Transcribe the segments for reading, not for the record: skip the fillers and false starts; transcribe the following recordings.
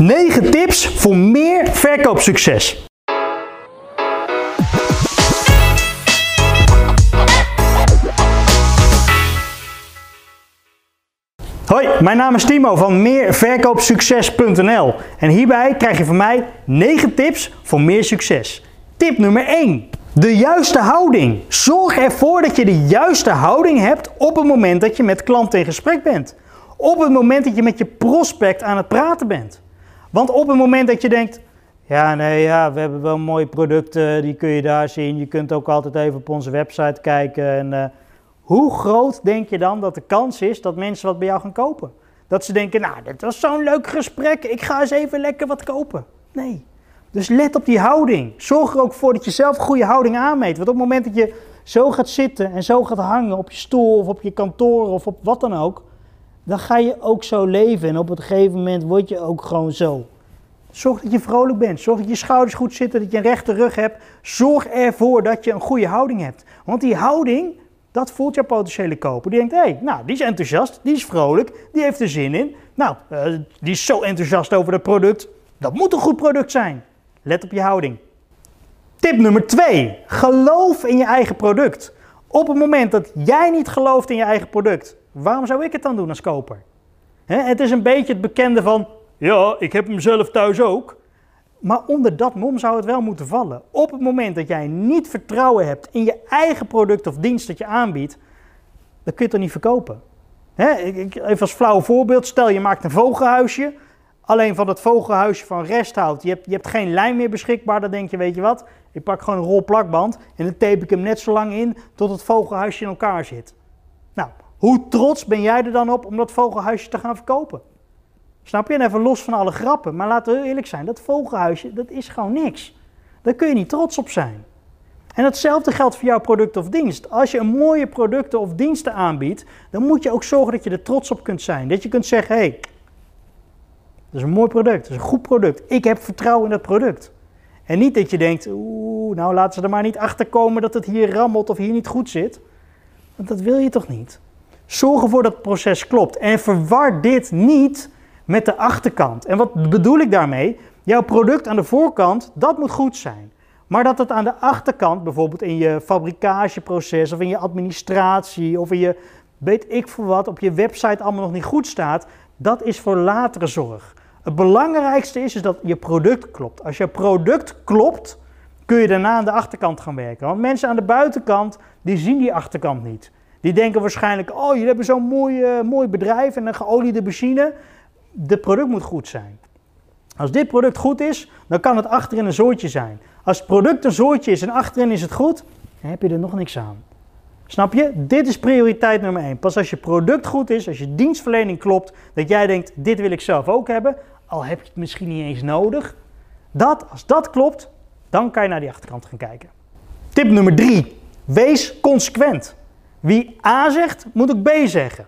9 tips voor meer verkoopsucces. Hoi, mijn naam is Timo van meerverkoopsucces.nl en hierbij krijg je van mij 9 tips voor meer succes. Tip nummer 1. De juiste houding. Zorg ervoor dat je de juiste houding hebt op het moment dat je met klanten in gesprek bent. Op het moment dat je met je prospect aan het praten bent. Want op het moment dat je denkt, we hebben wel mooie producten, die kun je daar zien. Je kunt ook altijd even op onze website kijken. En, hoe groot denk je dan dat de kans is dat mensen wat bij jou gaan kopen? Dat ze denken, nou, dit was zo'n leuk gesprek, ik ga eens even lekker wat kopen. Nee. Dus let op die houding. Zorg er ook voor dat je zelf een goede houding aanmeet. Want op het moment dat je zo gaat zitten en zo gaat hangen op je stoel of op je kantoor of op wat dan ook, dan ga je ook zo leven en op een gegeven moment word je ook gewoon zo. Zorg dat je vrolijk bent. Zorg dat je schouders goed zitten, dat je een rechte rug hebt. Zorg ervoor dat je een goede houding hebt. Want die houding, dat voelt jouw potentiële koper. Die denkt, hé, nou, die is enthousiast, die is vrolijk, die heeft er zin in. Nou, die is zo enthousiast over dat product. Dat moet een goed product zijn. Let op je houding. Tip nummer 2. Geloof in je eigen product. Op het moment dat jij niet gelooft in je eigen product, waarom zou ik het dan doen als koper? Het is een beetje het bekende van, ja, ik heb hem zelf thuis ook. Maar onder dat mom zou het wel moeten vallen. Op het moment dat jij niet vertrouwen hebt in je eigen product of dienst dat je aanbiedt, dan kun je het dan niet verkopen. Even als flauw voorbeeld, stel je maakt een vogelhuisje. Alleen van dat vogelhuisje van resthout, je hebt geen lijm meer beschikbaar, dan denk je, weet je wat, ik pak gewoon een rol plakband en dan tape ik hem net zo lang in tot het vogelhuisje in elkaar zit. Nou, hoe trots ben jij er dan op om dat vogelhuisje te gaan verkopen? Snap je? En even los van alle grappen, maar laten we heel eerlijk zijn, dat vogelhuisje, dat is gewoon niks. Daar kun je niet trots op zijn. En datzelfde geldt voor jouw product of dienst. Als je een mooie producten of diensten aanbiedt, dan moet je ook zorgen dat je er trots op kunt zijn. Dat je kunt zeggen, hey, dat is een mooi product, dat is een goed product. Ik heb vertrouwen in dat product. En niet dat je denkt, nou laten ze er maar niet achter komen dat het hier rammelt of hier niet goed zit. Want dat wil je toch niet? Zorg ervoor dat het proces klopt. En verwar dit niet met de achterkant. En wat bedoel ik daarmee? Jouw product aan de voorkant, dat moet goed zijn. Maar dat het aan de achterkant, bijvoorbeeld in je fabrikageproces of in je administratie of in je, weet ik voor wat, op je website allemaal nog niet goed staat, dat is voor latere zorg. Het belangrijkste is dat je product klopt. Als je product klopt, kun je daarna aan de achterkant gaan werken. Want mensen aan de buitenkant, die zien die achterkant niet. Die denken waarschijnlijk, oh, jullie hebben zo'n mooi bedrijf en een geoliede machine. Het product moet goed zijn. Als dit product goed is, dan kan het achterin een zooitje zijn. Als het product een zooitje is en achterin is het goed, dan heb je er nog niks aan. Snap je? Dit is prioriteit nummer 1. Pas als je product goed is, als je dienstverlening klopt, dat jij denkt, dit wil ik zelf ook hebben, al heb je het misschien niet eens nodig. Als dat klopt, dan kan je naar die achterkant gaan kijken. Tip nummer 3. Wees consequent. Wie A zegt, moet ook B zeggen.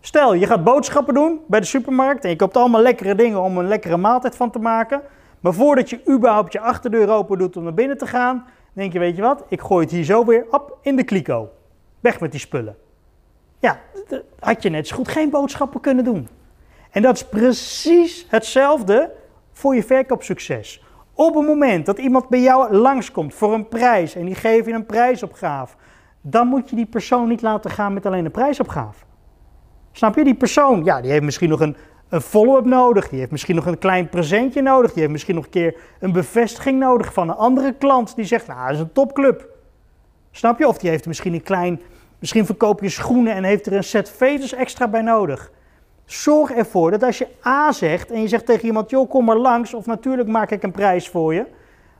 Stel, je gaat boodschappen doen bij de supermarkt en je koopt allemaal lekkere dingen om een lekkere maaltijd van te maken. Maar voordat je überhaupt je achterdeur open doet om naar binnen te gaan, denk je, weet je wat, ik gooi het hier zo weer op in de kliko. Weg met die spullen. Ja, had je net zo goed geen boodschappen kunnen doen. En dat is precies hetzelfde voor je verkoopsucces. Op het moment dat iemand bij jou langskomt voor een prijs en die geeft je een prijsopgave, dan moet je die persoon niet laten gaan met alleen een prijsopgave. Snap je? Die persoon, ja, die heeft misschien nog een follow-up nodig, die heeft misschien nog een klein presentje nodig, die heeft misschien nog een keer een bevestiging nodig van een andere klant die zegt, nou, dat is een topclub. Snap je? Of die heeft misschien misschien verkoop je schoenen en heeft er een set veters extra bij nodig. Zorg ervoor dat als je A zegt en je zegt tegen iemand, joh, kom maar langs of natuurlijk maak ik een prijs voor je,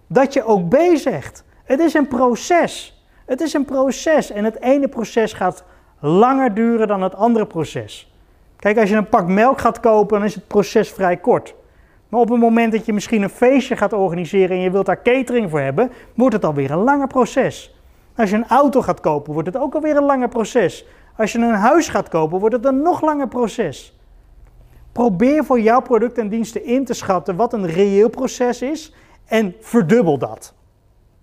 dat je ook B zegt. Het is een proces. Het is een proces en het ene proces gaat langer duren dan het andere proces. Kijk, als je een pak melk gaat kopen, dan is het proces vrij kort. Maar op het moment dat je misschien een feestje gaat organiseren en je wilt daar catering voor hebben, wordt het alweer een langer proces. Als je een auto gaat kopen, wordt het ook alweer een langer proces. Als je een huis gaat kopen, wordt het een nog langer proces. Probeer voor jouw producten en diensten in te schatten wat een reëel proces is en verdubbel dat.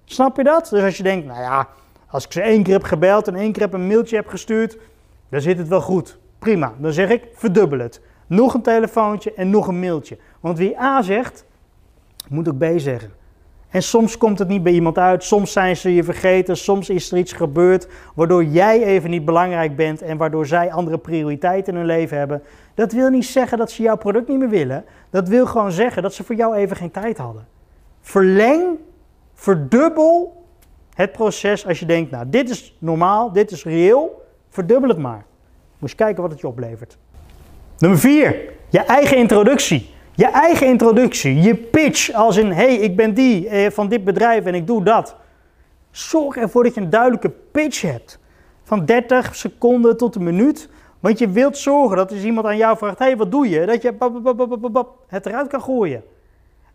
Snap je dat? Dus als je denkt, nou ja, als ik ze 1 keer heb gebeld en 1 keer heb een mailtje heb gestuurd, dan zit het wel goed. Prima, dan zeg ik, verdubbel het. Nog een telefoontje en nog een mailtje. Want wie A zegt, moet ook B zeggen. En soms komt het niet bij iemand uit, soms zijn ze je vergeten, soms is er iets gebeurd waardoor jij even niet belangrijk bent en waardoor zij andere prioriteiten in hun leven hebben. Dat wil niet zeggen dat ze jouw product niet meer willen. Dat wil gewoon zeggen dat ze voor jou even geen tijd hadden. Verleng, verdubbel het proces als je denkt, nou dit is normaal, dit is reëel, verdubbel het maar. Moet je kijken wat het je oplevert. Nummer 4, je eigen introductie. Je eigen introductie, je pitch als in, hey, ik ben die van dit bedrijf en ik doe dat. Zorg ervoor dat je een duidelijke pitch hebt. Van 30 seconden tot een minuut. Want je wilt zorgen dat als iemand aan jou vraagt, hey, wat doe je? Dat je het eruit kan gooien.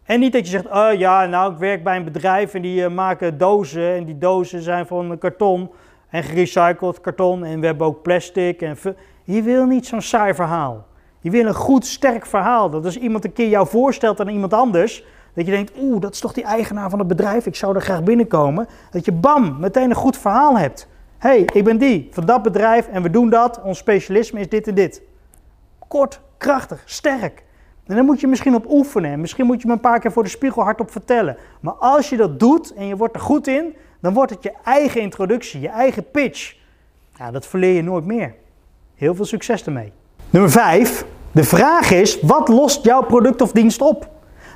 En niet dat je zegt, oh ja, nou ik werk bij een bedrijf en die maken dozen. En die dozen zijn van karton en gerecycled karton en we hebben ook plastic. En je wil niet zo'n saai verhaal. Je wil een goed, sterk verhaal. Dat als iemand een keer jou voorstelt aan iemand anders, dat je denkt, oeh, dat is toch die eigenaar van het bedrijf, ik zou er graag binnenkomen. Dat je bam, meteen een goed verhaal hebt. Hé, hey, ik ben die, van dat bedrijf en we doen dat, ons specialisme is dit en dit. Kort, krachtig, sterk. En daar moet je misschien op oefenen en misschien moet je me een paar keer voor de spiegel hardop vertellen. Maar als je dat doet en je wordt er goed in, dan wordt het je eigen introductie, je eigen pitch. Nou, dat verleer je nooit meer. Heel veel succes ermee. Nummer 5, de vraag is, wat lost jouw product of dienst op?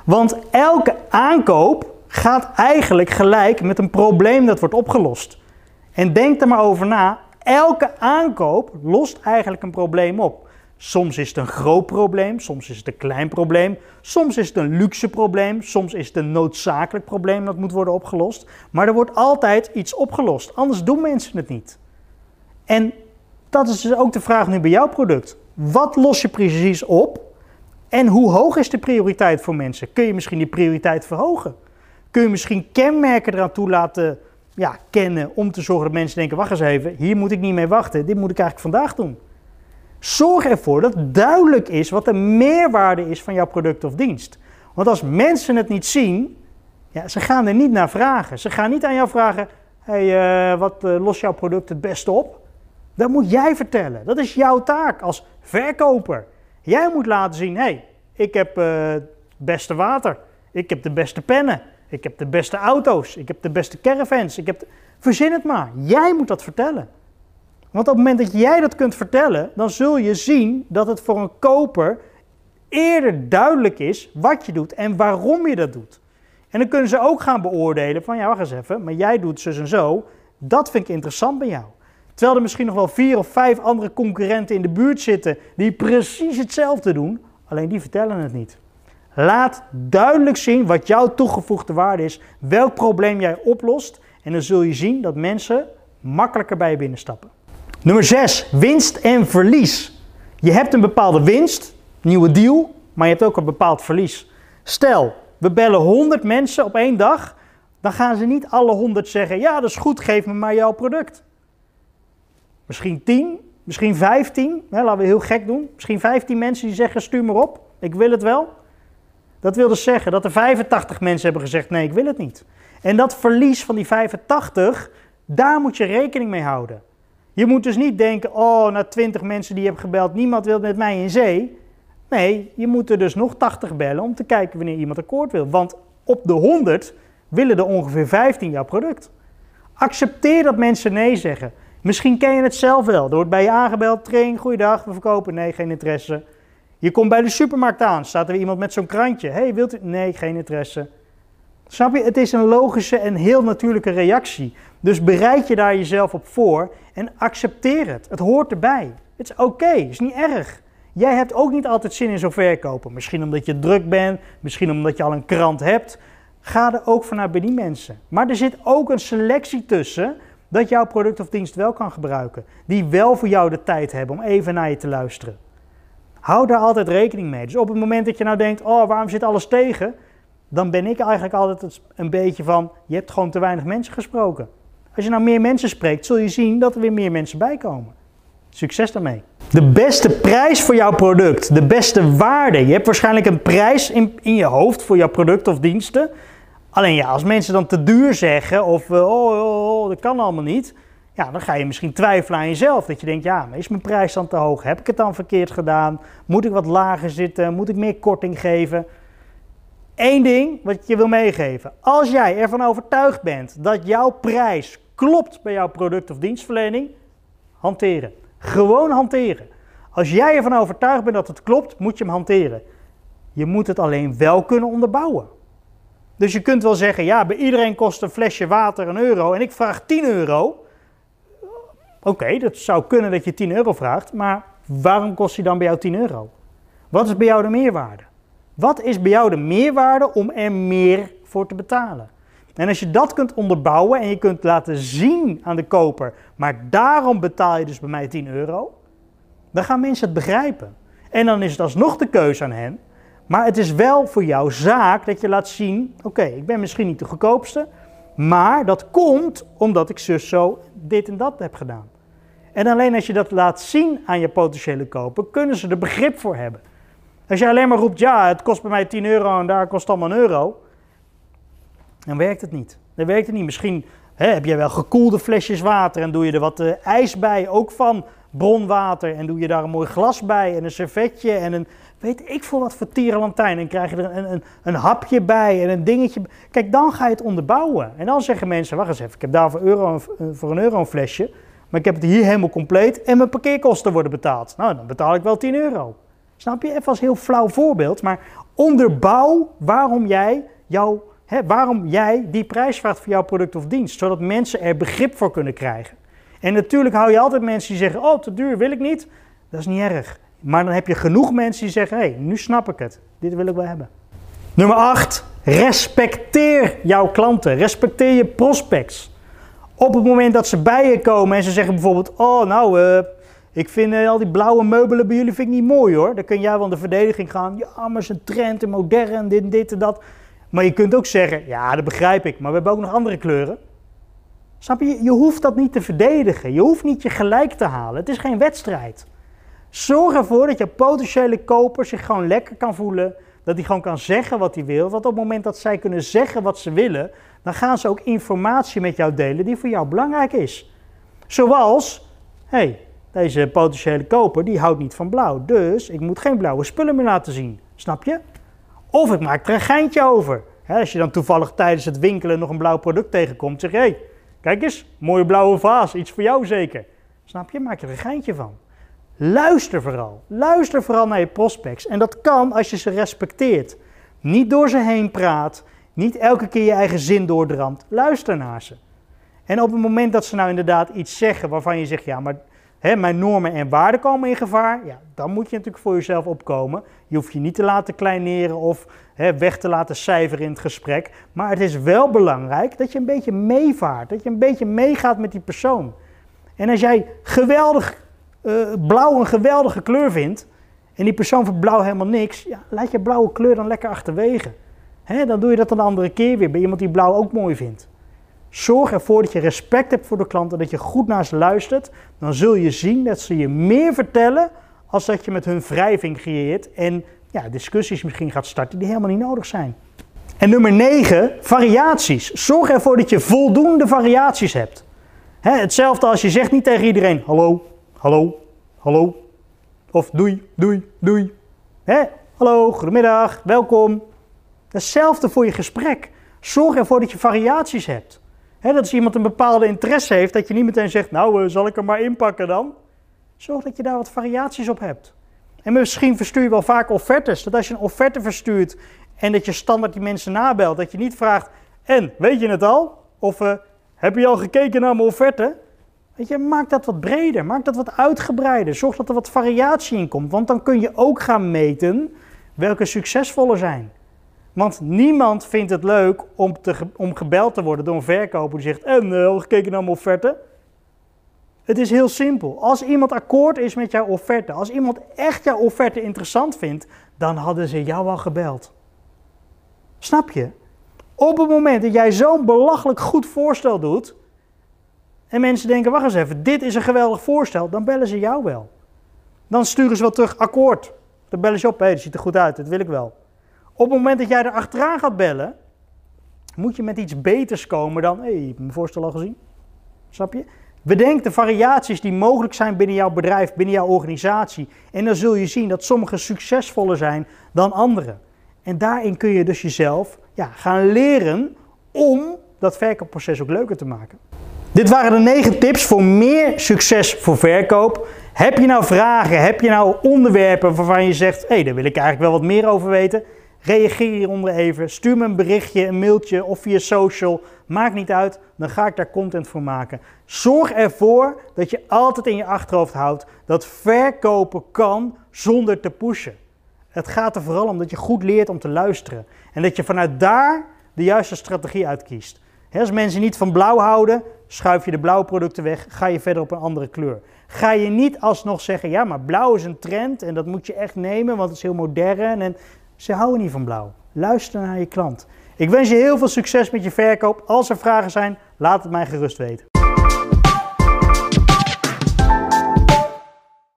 Want elke aankoop gaat eigenlijk gelijk met een probleem dat wordt opgelost. En denk er maar over na, elke aankoop lost eigenlijk een probleem op. Soms is het een groot probleem, soms is het een klein probleem, soms is het een luxe probleem, soms is het een noodzakelijk probleem dat moet worden opgelost. Maar er wordt altijd iets opgelost, anders doen mensen het niet. En dat is dus ook de vraag nu bij jouw product. Wat los je precies op en hoe hoog is de prioriteit voor mensen? Kun je misschien die prioriteit verhogen? Kun je misschien kenmerken eraan toe laten kennen om te zorgen dat mensen denken, wacht eens even, hier moet ik niet mee wachten, dit moet ik eigenlijk vandaag doen. Zorg ervoor dat duidelijk is wat de meerwaarde is van jouw product of dienst. Want als mensen het niet zien, ja, ze gaan er niet naar vragen. Ze gaan niet aan jou vragen, hey, wat lost jouw product het beste op? Dat moet jij vertellen. Dat is jouw taak als verkoper. Jij moet laten zien, hey, ik heb het beste water. Ik heb de beste pennen. Ik heb de beste auto's. Ik heb de beste caravans. Verzin het maar. Jij moet dat vertellen. Want op het moment dat jij dat kunt vertellen, dan zul je zien dat het voor een koper eerder duidelijk is wat je doet en waarom je dat doet. En dan kunnen ze ook gaan beoordelen van, ja, wacht eens even, maar jij doet zus en zo. Dat vind ik interessant bij jou. Terwijl er misschien nog wel 4 of 5 andere concurrenten in de buurt zitten die precies hetzelfde doen, alleen die vertellen het niet. Laat duidelijk zien wat jouw toegevoegde waarde is, welk probleem jij oplost en dan zul je zien dat mensen makkelijker bij je binnenstappen. Nummer 6, winst en verlies. Je hebt een bepaalde winst, nieuwe deal, maar je hebt ook een bepaald verlies. Stel, we bellen 100 mensen op één dag, dan gaan ze niet alle 100 zeggen, ja dat is goed, geef me maar jouw product. Misschien 10, misschien 15, laten we heel gek doen. Misschien 15 mensen die zeggen, stuur maar op, ik wil het wel. Dat wil dus zeggen dat er 85 mensen hebben gezegd, nee, ik wil het niet. En dat verlies van die 85, daar moet je rekening mee houden. Je moet dus niet denken, oh, na 20 mensen die je hebt gebeld, niemand wil met mij in zee. Nee, je moet er dus nog 80 bellen om te kijken wanneer iemand akkoord wil. Want op de 100 willen er ongeveer 15 jouw product. Accepteer dat mensen nee zeggen. Misschien ken je het zelf wel. Er wordt bij je aangebeld, training, goeiedag, we verkopen. Nee, geen interesse. Je komt bij de supermarkt aan, staat er weer iemand met zo'n krantje. Hé, wilt u? Nee, geen interesse. Snap je? Het is een logische en heel natuurlijke reactie. Dus bereid je daar jezelf op voor en accepteer het. Het hoort erbij. Het is oké, het is niet erg. Jij hebt ook niet altijd zin in zo'n verkopen. Misschien omdat je druk bent, misschien omdat je al een krant hebt. Ga er ook vanuit bij die mensen. Maar er zit ook een selectie tussen dat jouw product of dienst wel kan gebruiken. Die wel voor jou de tijd hebben om even naar je te luisteren. Hou daar altijd rekening mee. Dus op het moment dat je nou denkt, oh waarom zit alles tegen? Dan ben ik eigenlijk altijd een beetje van, je hebt gewoon te weinig mensen gesproken. Als je nou meer mensen spreekt, zul je zien dat er weer meer mensen bij komen. Succes daarmee. De beste prijs voor jouw product. De beste waarde. Je hebt waarschijnlijk een prijs in je hoofd voor jouw product of diensten. Alleen ja, als mensen dan te duur zeggen of oh, dat kan allemaal niet, ja, dan ga je misschien twijfelen aan jezelf. Dat je denkt, ja, maar is mijn prijs dan te hoog? Heb ik het dan verkeerd gedaan? Moet ik wat lager zitten? Moet ik meer korting geven? Eén ding wat ik je wil meegeven. Als jij ervan overtuigd bent dat jouw prijs klopt bij jouw product of dienstverlening, hanteren. Gewoon hanteren. Als jij ervan overtuigd bent dat het klopt, moet je hem hanteren. Je moet het alleen wel kunnen onderbouwen. Dus je kunt wel zeggen, ja, bij iedereen kost een flesje water €1 en ik vraag €10. Oké, dat zou kunnen dat je €10 vraagt, maar waarom kost hij dan bij jou €10? Wat is bij jou de meerwaarde? Wat is bij jou de meerwaarde om er meer voor te betalen? En als je dat kunt onderbouwen en je kunt laten zien aan de koper, maar daarom betaal je dus bij mij €10, dan gaan mensen het begrijpen. En dan is het alsnog de keuze aan hen, maar het is wel voor jouw zaak dat je laat zien, oké, ik ben misschien niet de goedkoopste, maar dat komt omdat ik zo dit en dat heb gedaan. En alleen als je dat laat zien aan je potentiële koper, kunnen ze er begrip voor hebben. Als je alleen maar roept, ja, het kost bij mij €10 en daar kost het allemaal €1, dan werkt het niet. Dan werkt het niet. Misschien heb jij wel gekoelde flesjes water en doe je er wat ijs bij, ook van bronwater, en doe je daar een mooi glas bij en een servetje en een, weet ik veel wat voor tierenlantijn, en krijg je er een hapje bij en een dingetje. Kijk, dan ga je het onderbouwen. En dan zeggen mensen, wacht eens even, ik heb daar voor €1 een flesje, maar ik heb het hier helemaal compleet en mijn parkeerkosten worden betaald. Nou, dan betaal ik wel €10. Snap je? Even als heel flauw voorbeeld, maar onderbouw waarom jij die prijs vraagt voor jouw product of dienst, zodat mensen er begrip voor kunnen krijgen. En natuurlijk hou je altijd mensen die zeggen, oh, te duur, wil ik niet. Dat is niet erg. Maar dan heb je genoeg mensen die zeggen, hé, nu snap ik het. Dit wil ik wel hebben. Nummer 8. Respecteer jouw klanten. Respecteer je prospects. Op het moment dat ze bij je komen en ze zeggen bijvoorbeeld, oh, nou, ik vind al die blauwe meubelen bij jullie vind ik niet mooi, hoor. Dan kun jij wel aan de verdediging gaan. Ja, maar ze is een trend en modern, dit en dat. Maar je kunt ook zeggen, ja, dat begrijp ik, maar we hebben ook nog andere kleuren. Snap je? Je hoeft dat niet te verdedigen. Je hoeft niet je gelijk te halen. Het is geen wedstrijd. Zorg ervoor dat je potentiële koper zich gewoon lekker kan voelen. Dat hij gewoon kan zeggen wat hij wil. Want op het moment dat zij kunnen zeggen wat ze willen, dan gaan ze ook informatie met jou delen die voor jou belangrijk is. Zoals, hey, deze potentiële koper die houdt niet van blauw. Dus ik moet geen blauwe spullen meer laten zien. Snap je? Of ik maak er een geintje over. Als je dan toevallig tijdens het winkelen nog een blauw product tegenkomt, zeg je, hey, kijk eens, mooie blauwe vaas, iets voor jou zeker. Snap je? Maak er een geintje van. Luister vooral. Luister vooral naar je prospects. En dat kan als je ze respecteert. Niet door ze heen praat. Niet elke keer je eigen zin doordramt. Luister naar ze. En op het moment dat ze nou inderdaad iets zeggen waarvan je zegt, ja, maar mijn normen en waarden komen in gevaar. Ja, dan moet je natuurlijk voor jezelf opkomen. Je hoeft je niet te laten kleineren of weg te laten cijferen in het gesprek. Maar het is wel belangrijk dat je een beetje meevaart. Dat je een beetje meegaat met die persoon. En als jij geweldig blauw een geweldige kleur vindt en die persoon vindt blauw helemaal niks, ja, laat je blauwe kleur dan lekker achterwege. Dan doe je dat een andere keer weer bij iemand die blauw ook mooi vindt. Zorg ervoor dat je respect hebt voor de klanten, dat je goed naar ze luistert. Dan zul je zien dat ze je meer vertellen als dat je met hun wrijving creëert en ja, discussies misschien gaat starten die helemaal niet nodig zijn. En nummer 9, variaties. Zorg ervoor dat je voldoende variaties hebt. Hetzelfde als je zegt niet tegen iedereen, hallo, hallo, hallo, of doei, doei, doei. Hallo, goedemiddag, welkom. Hetzelfde voor je gesprek. Zorg ervoor dat je variaties hebt. Dat als iemand een bepaalde interesse heeft, dat je niet meteen zegt, nou, zal ik er maar inpakken dan? Zorg dat je daar wat variaties op hebt. En misschien verstuur je wel vaak offertes. Dat als je een offerte verstuurt en dat je standaard die mensen nabelt, dat je niet vraagt, en, weet je het al? Of, heb je al gekeken naar mijn offerte? Weet je, maak dat wat breder, maak dat wat uitgebreider. Zorg dat er wat variatie in komt, want dan kun je ook gaan meten welke succesvoller zijn. Want niemand vindt het leuk om gebeld te worden door een verkoper die zegt, en al gekeken naar mijn offerte. Het is heel simpel. Als iemand akkoord is met jouw offerte, als iemand echt jouw offerte interessant vindt, dan hadden ze jou al gebeld. Snap je? Op het moment dat jij zo'n belachelijk goed voorstel doet en mensen denken, wacht eens even, dit is een geweldig voorstel, dan bellen ze jou wel. Dan sturen ze wel terug, akkoord. Dan bellen ze op, hé, dat ziet er goed uit, dat wil ik wel. Op het moment dat jij er achteraan gaat bellen, moet je met iets beters komen dan, hé, ik heb mijn voorstel al gezien. Snap je? Bedenk de variaties die mogelijk zijn binnen jouw bedrijf, binnen jouw organisatie. En dan zul je zien dat sommige succesvoller zijn dan anderen. En daarin kun je dus jezelf gaan leren om dat verkoopproces ook leuker te maken. Dit waren de 9 tips voor meer succes voor verkoop. Heb je nou vragen, heb je nou onderwerpen waarvan je zegt, daar wil ik eigenlijk wel wat meer over weten. Reageer hieronder even, stuur me een berichtje, een mailtje of via social. Maakt niet uit, dan ga ik daar content voor maken. Zorg ervoor dat je altijd in je achterhoofd houdt dat verkopen kan zonder te pushen. Het gaat er vooral om dat je goed leert om te luisteren. En dat je vanuit daar de juiste strategie uitkiest. Als mensen niet van blauw houden, schuif je de blauwe producten weg, ga je verder op een andere kleur. Ga je niet alsnog zeggen, ja maar blauw is een trend en dat moet je echt nemen, want het is heel modern en ze houden niet van blauw. Luister naar je klant. Ik wens je heel veel succes met je verkoop. Als er vragen zijn, laat het mij gerust weten.